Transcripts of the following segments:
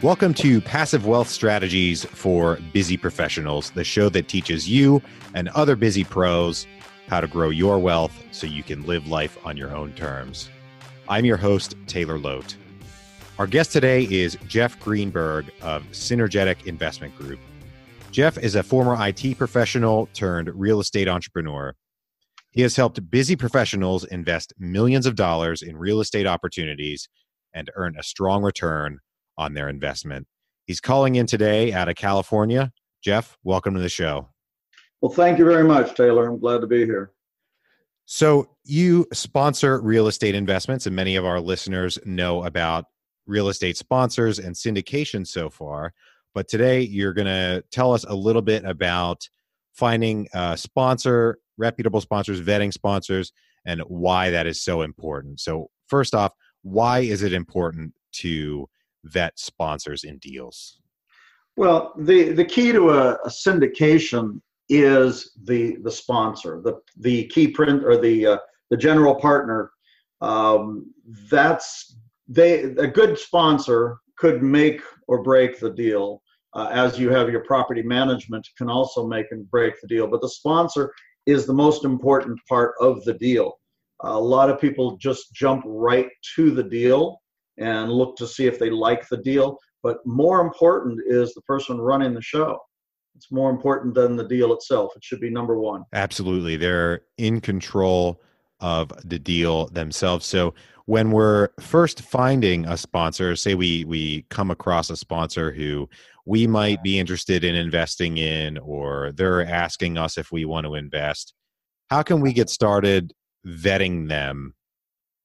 Welcome to Passive Wealth Strategies for Busy Professionals, the show that teaches you and other busy pros how to grow your wealth so you can live life on your own terms. I'm your host, Taylor Lote. Our guest today is Jeff Greenberg of Synergetic Investment Group. Jeff is a former IT professional turned real estate entrepreneur. He has helped busy professionals invest millions of dollars in real estate opportunities and earn a strong return on their investment. He's calling in today out of California. Jeff, welcome to the show. Well, thank you very much, Taylor. I'm glad to be here. So you sponsor real estate investments, and many of our listeners know about real estate sponsors and syndication so far. But today you're going to tell us a little bit about finding a sponsor, reputable sponsors, vetting sponsors, and why that is so important. So first off, why is it important to vet sponsors in deals? Well, the key to a syndication is the sponsor, the key print or the general partner. A good sponsor could make or break the deal, as you have your property management can also make and break the deal. But the sponsor is the most important part of the deal. A lot of people just jump right to the deal and look to see if they like the deal. But more important is the person running the show. It's more important than the deal itself. It should be number one. Absolutely. They're in control of the deal themselves. So when we're first finding a sponsor, say we come across a sponsor who we might be interested in investing in, or they're asking us if we want to invest, how can we get started vetting them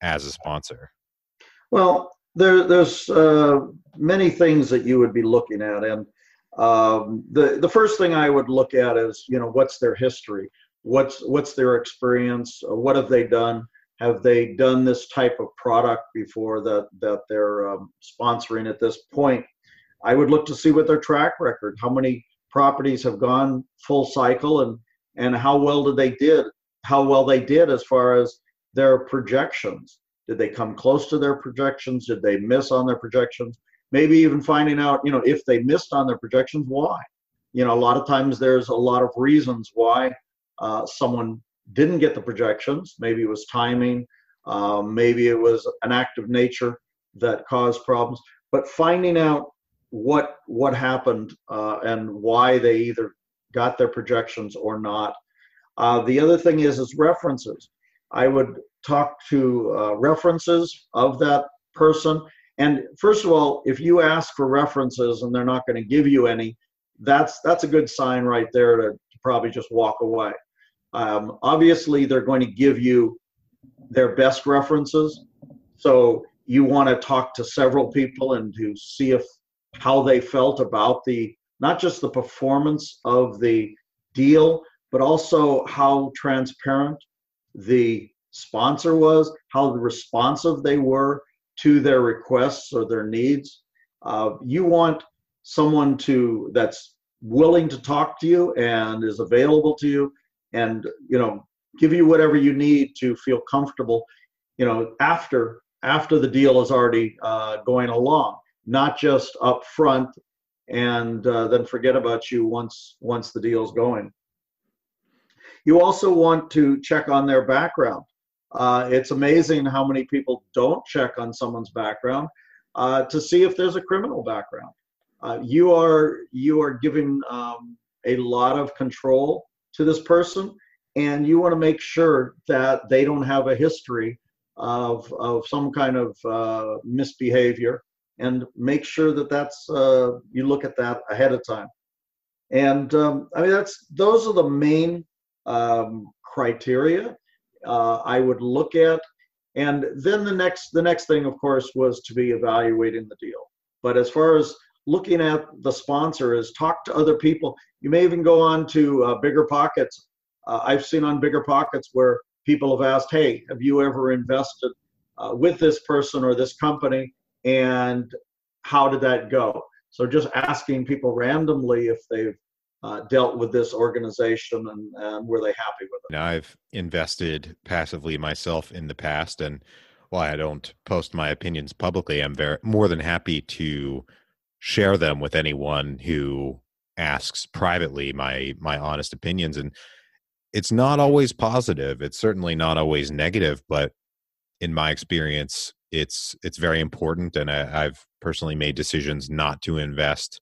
as a sponsor? Well, there's many things that you would be looking at, and the first thing I would look at is, what's their history, what's their experience, what have they done? Have they done this type of product before that they're sponsoring at this point? I would look to see what their track record, how many properties have gone full cycle, and how well they did as far as their projections. Did they come close to their projections? Did they miss on their projections? Maybe even finding out, if they missed on their projections, why? A lot of times there's a lot of reasons why someone didn't get the projections. Maybe it was timing. Maybe it was an act of nature that caused problems. But finding out what happened and why they either got their projections or not. The other thing is references. I would talk to references of that person. And first of all, if you ask for references and they're not going to give you any, that's a good sign right there to probably just walk away. Obviously, they're going to give you their best references. So you want to talk to several people and to see how they felt about not just the performance of the deal, but also how transparent the sponsor was, how responsive they were to their requests or their needs. You want someone that's willing to talk to you and is available to you, and give you whatever you need to feel comfortable. After the deal is already going along, not just up front and then forget about you once the deal's going. You also want to check on their background. It's amazing how many people don't check on someone's background to see if there's a criminal background. You are giving a lot of control to this person, and you want to make sure that they don't have a history of some kind of misbehavior, and make sure that you look at that ahead of time. And those are the main criteria I would look at. And then the next thing, of course, was to be evaluating the deal. But as far as looking at the sponsor is talk to other people. You may even go on to BiggerPockets. I've seen on BiggerPockets where people have asked, hey, have you ever invested with this person or this company, and how did that go? So just asking people randomly if they've dealt with this organization, and were they happy with it? Now, I've invested passively myself in the past, and while I don't post my opinions publicly, I'm more than happy to share them with anyone who asks privately my honest opinions. And it's not always positive. It's certainly not always negative, but in my experience, it's very important. And I've personally made decisions not to invest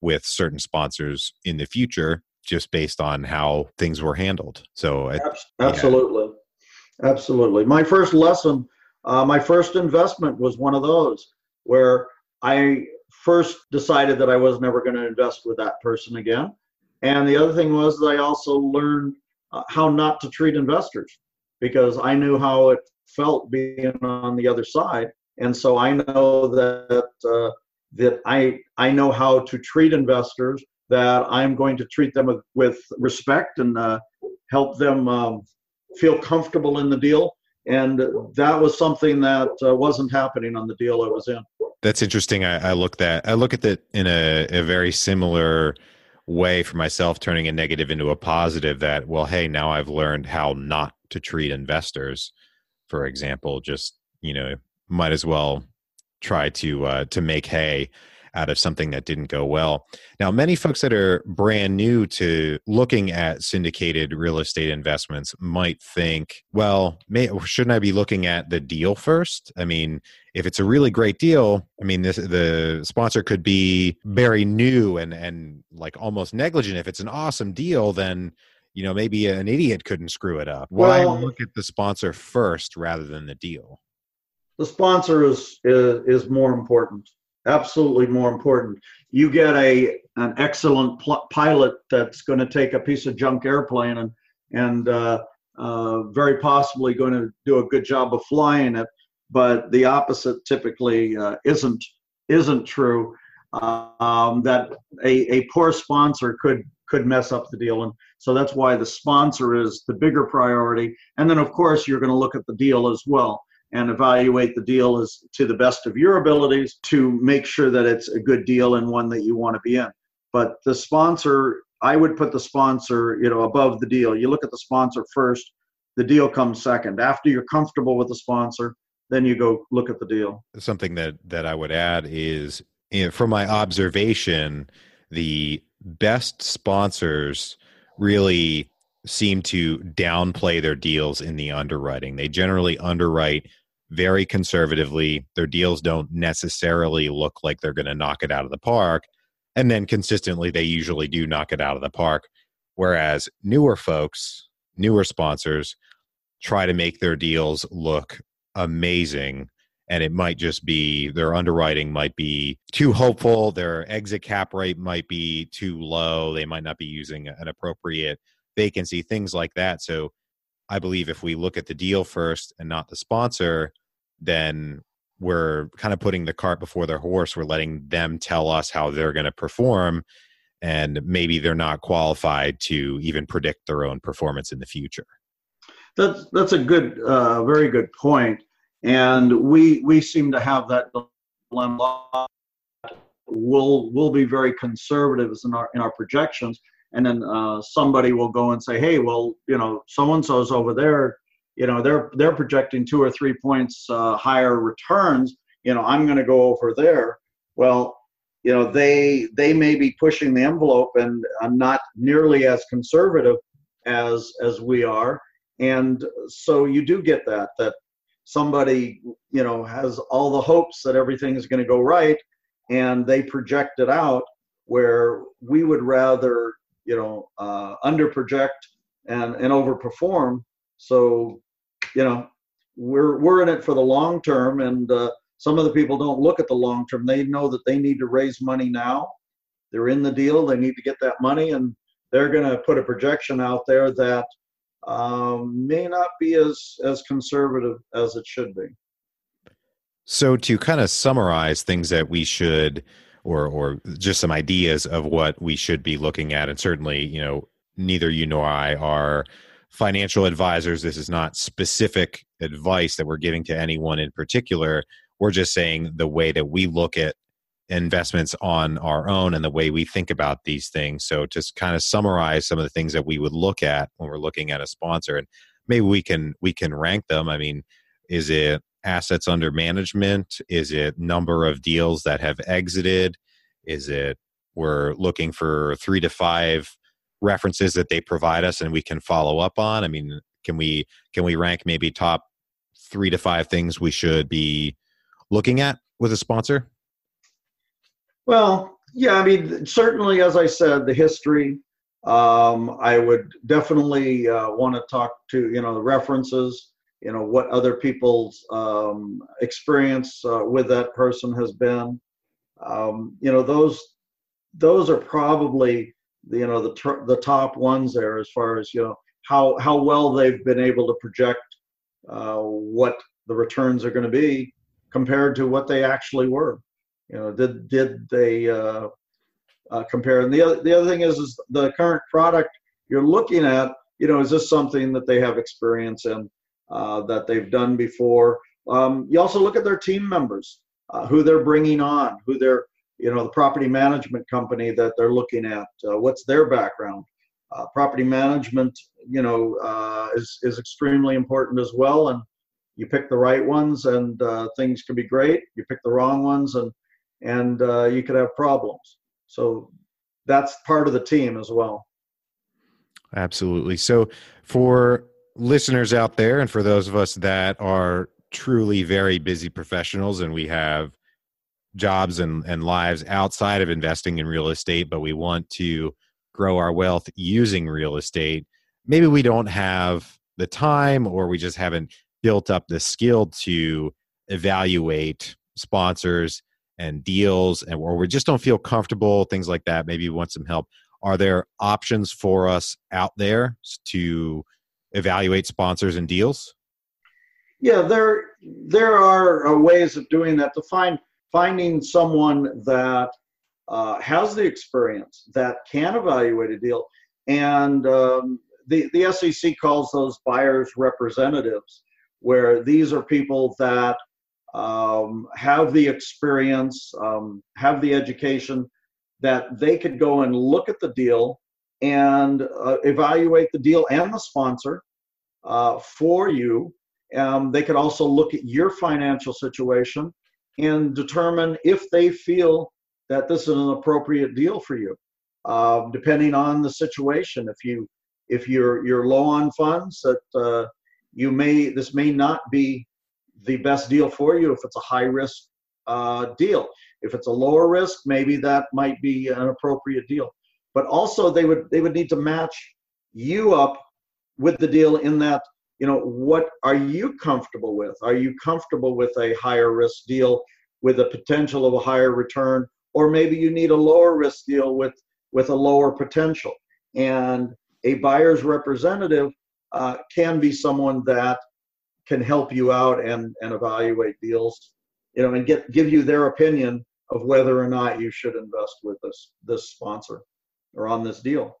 with certain sponsors in the future just based on how things were handled. So absolutely. Yeah. Absolutely. My first lesson, my first investment was one of those where I first decided that I was never going to invest with that person again. And the other thing was that I also learned how not to treat investors, because I knew how it felt being on the other side. And so I know that I know how to treat investors, that I'm going to treat them with respect and help them feel comfortable in the deal. And that was something that wasn't happening on the deal I was in. That's interesting. I look at that in a very similar way for myself, turning a negative into a positive that, well, hey, now I've learned how not to treat investors, for example. Just, might as well try to make hay out of something that didn't go well. Now, many folks that are brand new to looking at syndicated real estate investments might think, well, shouldn't I be looking at the deal first? I mean, if it's a really great deal, the sponsor could be very new and like almost negligent. If it's an awesome deal, then maybe an idiot couldn't screw it up. Why look at the sponsor first rather than the deal? The sponsor is more important. Absolutely more important. You get an excellent pilot that's going to take a piece of junk airplane and very possibly going to do a good job of flying it, but the opposite typically isn't true. That a poor sponsor could mess up the deal, and so that's why the sponsor is the bigger priority. And then of course you're going to look at the deal as well, and evaluate the deal as to the best of your abilities to make sure that it's a good deal and one that you want to be in. But the sponsor, I would put the sponsor, above the deal. You look at the sponsor first, the deal comes second. After you're comfortable with the sponsor, then you go look at the deal. Something that I would add is, from my observation, the best sponsors really seem to downplay their deals in the underwriting. They generally underwrite very conservatively. Their deals don't necessarily look like they're going to knock it out of the park. And then consistently, they usually do knock it out of the park. Whereas newer folks, newer sponsors, try to make their deals look amazing. And it might just be their underwriting might be too hopeful. Their exit cap rate might be too low. They might not be using an appropriate vacancy, things like that. So I believe if we look at the deal first and not the sponsor, then we're kind of putting the cart before their horse. We're letting them tell us how they're going to perform, and maybe they're not qualified to even predict their own performance in the future. That's a good, very good point. And we seem to have that dilemma. We'll be very conservative in our projections. And then somebody will go and say, hey, well, so-and-so's over there, they're projecting 2 or 3 points higher returns. I'm going to go over there. Well, they may be pushing the envelope and not nearly as conservative as we are. And so you do get that somebody, has all the hopes that everything is going to go right, and they project it out, where we would rather under project and overperform. So, we're in it for the long term. And some of the people don't look at the long term. They know that they need to raise money now. They're in the deal. They need to get that money, and they're going to put a projection out there that may not be as conservative as it should be. So to kind of summarize things that we should, or just some ideas of what we should be looking at. And certainly, neither you nor I are financial advisors. This is not specific advice that we're giving to anyone in particular. We're just saying the way that we look at investments on our own and the way we think about these things. So just kind of summarize some of the things that we would look at when we're looking at a sponsor, and maybe we can rank them. Is it assets under management? Is it number of deals that have exited? Is it we're looking for 3 to 5 references that they provide us and we can follow up on? I mean, can we rank maybe top 3 to 5 things we should be looking at with a sponsor? Well, yeah, I mean, certainly, as I said, the history. I would definitely want to talk to, the references, what other people's experience with that person has been. Those are probably, the top ones there as far as, how well they've been able to project what the returns are going to be compared to what they actually were. Did they... compare. And the other thing is the current product you're looking at, is this something that they have experience in, that they've done before? You also look at their team members, who they're bringing on, who they're, the property management company that they're looking at, what's their background. Property management, is extremely important as well. And you pick the right ones and things can be great. You pick the wrong ones and you could have problems. So that's part of the team as well. Absolutely. So for listeners out there and for those of us that are truly very busy professionals and we have jobs and lives outside of investing in real estate, but we want to grow our wealth using real estate, maybe we don't have the time or we just haven't built up the skill to evaluate sponsors and deals, and or we just don't feel comfortable, things like that. Maybe we want some help. Are there options for us out there to evaluate sponsors and deals? Yeah, there are ways of doing that. To finding someone that has the experience that can evaluate a deal, and the SEC calls those buyers representatives, where these are people that have the experience, have the education that they could go and look at the deal and evaluate the deal and the sponsor for you. They could also look at your financial situation and determine if they feel that this is an appropriate deal for you, depending on the situation. If you're low on funds, that this may not be the best deal for you if it's a high-risk deal. If it's a lower risk, maybe that might be an appropriate deal. But also, they would need to match you up with the deal in that, what are you comfortable with? Are you comfortable with a higher-risk deal with the potential of a higher return? Or maybe you need a lower-risk deal with a lower potential. And a buyer's representative can be someone that can help you out and evaluate deals, and give you their opinion of whether or not you should invest with this sponsor or on this deal.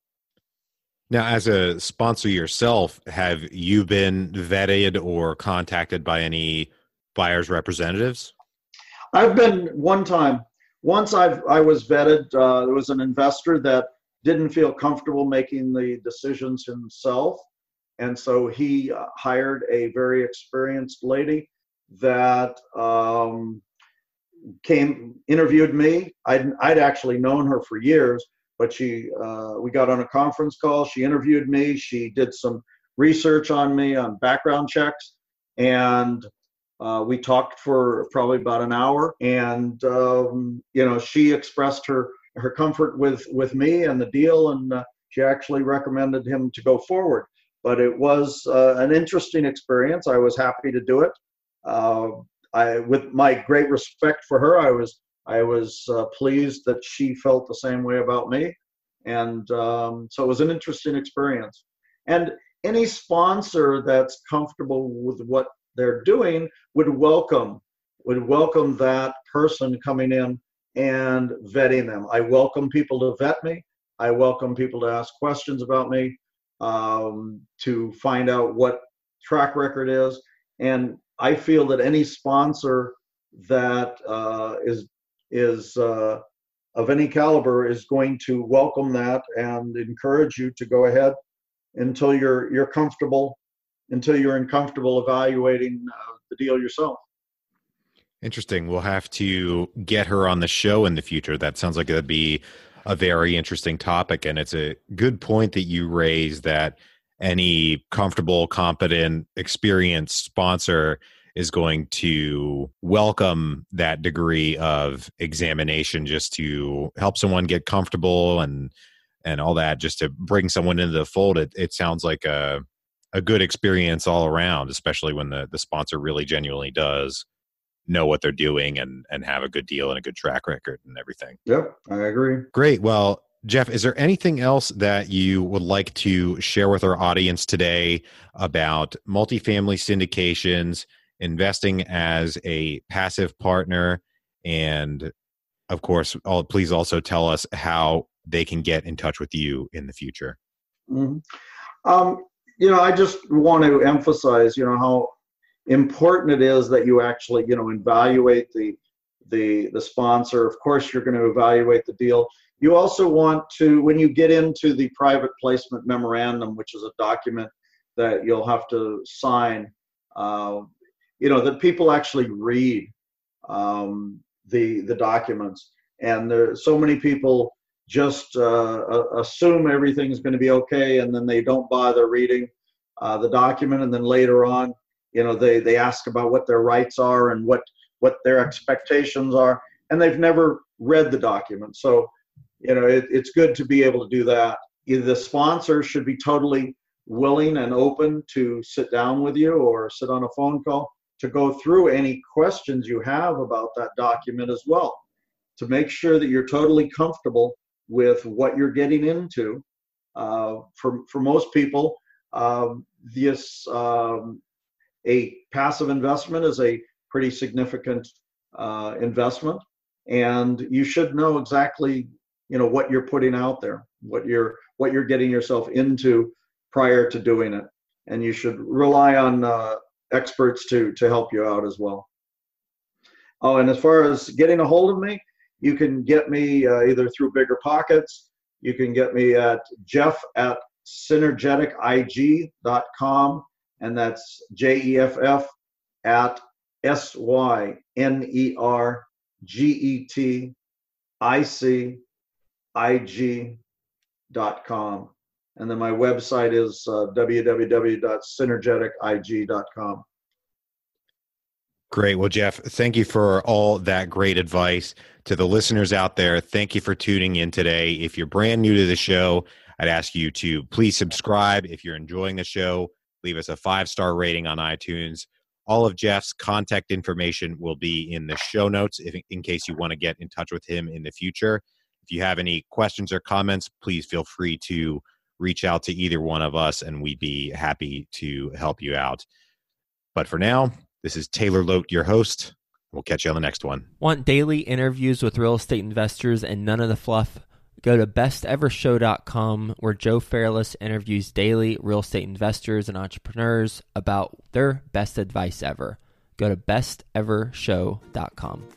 Now, as a sponsor yourself, have you been vetted or contacted by any buyer's representatives? I've been one time. Once I was vetted, there was an investor that didn't feel comfortable making the decisions himself. And so he hired a very experienced lady that interviewed me. I'd actually known her for years, but we got on a conference call. She interviewed me. She did some research on me on background checks. And we talked for probably about an hour. And, she expressed her comfort with me and the deal. And she actually recommended him to go forward. But it was an interesting experience. I was happy to do it. With my great respect for her, I was pleased that she felt the same way about me. And so it was an interesting experience. And any sponsor that's comfortable with what they're doing would welcome that person coming in and vetting them. I welcome people to vet me. I welcome people to ask questions about me. To find out what track record is. And I feel that any sponsor that is of any caliber is going to welcome that and encourage you to go ahead until you're uncomfortable evaluating the deal yourself. Interesting. We'll have to get her on the show in the future. That sounds like it'd be a very interesting topic. And it's a good point that you raise that any comfortable, competent, experienced sponsor is going to welcome that degree of examination just to help someone get comfortable and all that, just to bring someone into the fold. It sounds like a good experience all around, especially when the sponsor really genuinely does know what they're doing and have a good deal and a good track record and everything. Yep, I agree. Great. Well, Jeff, is there anything else that you would like to share with our audience today about multifamily syndications, investing as a passive partner, and of course, please also tell us how they can get in touch with you in the future? Mm-hmm. I just want to emphasize, how important it is that you actually, evaluate the sponsor. Of course, you're going to evaluate the deal. You also want to, when you get into the private placement memorandum, which is a document that you'll have to sign, that people actually read the documents. And there are so many people just assume everything's going to be okay, and then they don't bother reading the document. And then later on, they ask about what their rights are and what their expectations are, and they've never read the document. So, it's good to be able to do that. The sponsor should be totally willing and open to sit down with you or sit on a phone call to go through any questions you have about that document as well, to make sure that you're totally comfortable with what you're getting into. For most people, a passive investment is a pretty significant investment, and you should know exactly what you're putting out there, what you're getting yourself into prior to doing it, and you should rely on experts to help you out as well. Oh, and as far as getting a hold of me, you can get me either through BiggerPockets. You can get me at Jeff@SynergeticIG.com, and that's JEFF@SYNERGETIC.com. And then my website is www.synergeticig.com. Great. Well, Jeff, thank you for all that great advice. To the listeners out there, thank you for tuning in today. If you're brand new to the show, I'd ask you to please subscribe. If you're enjoying the show, leave us a 5-star rating on iTunes. All of Jeff's contact information will be in the show notes in case you want to get in touch with him in the future. If you have any questions or comments, please feel free to reach out to either one of us, and we'd be happy to help you out. But for now, this is Taylor Lote, your host. We'll catch you on the next one. Want daily interviews with real estate investors and none of the fluff? Go to bestevershow.com, where Joe Fairless interviews daily real estate investors and entrepreneurs about their best advice ever. Go to bestevershow.com.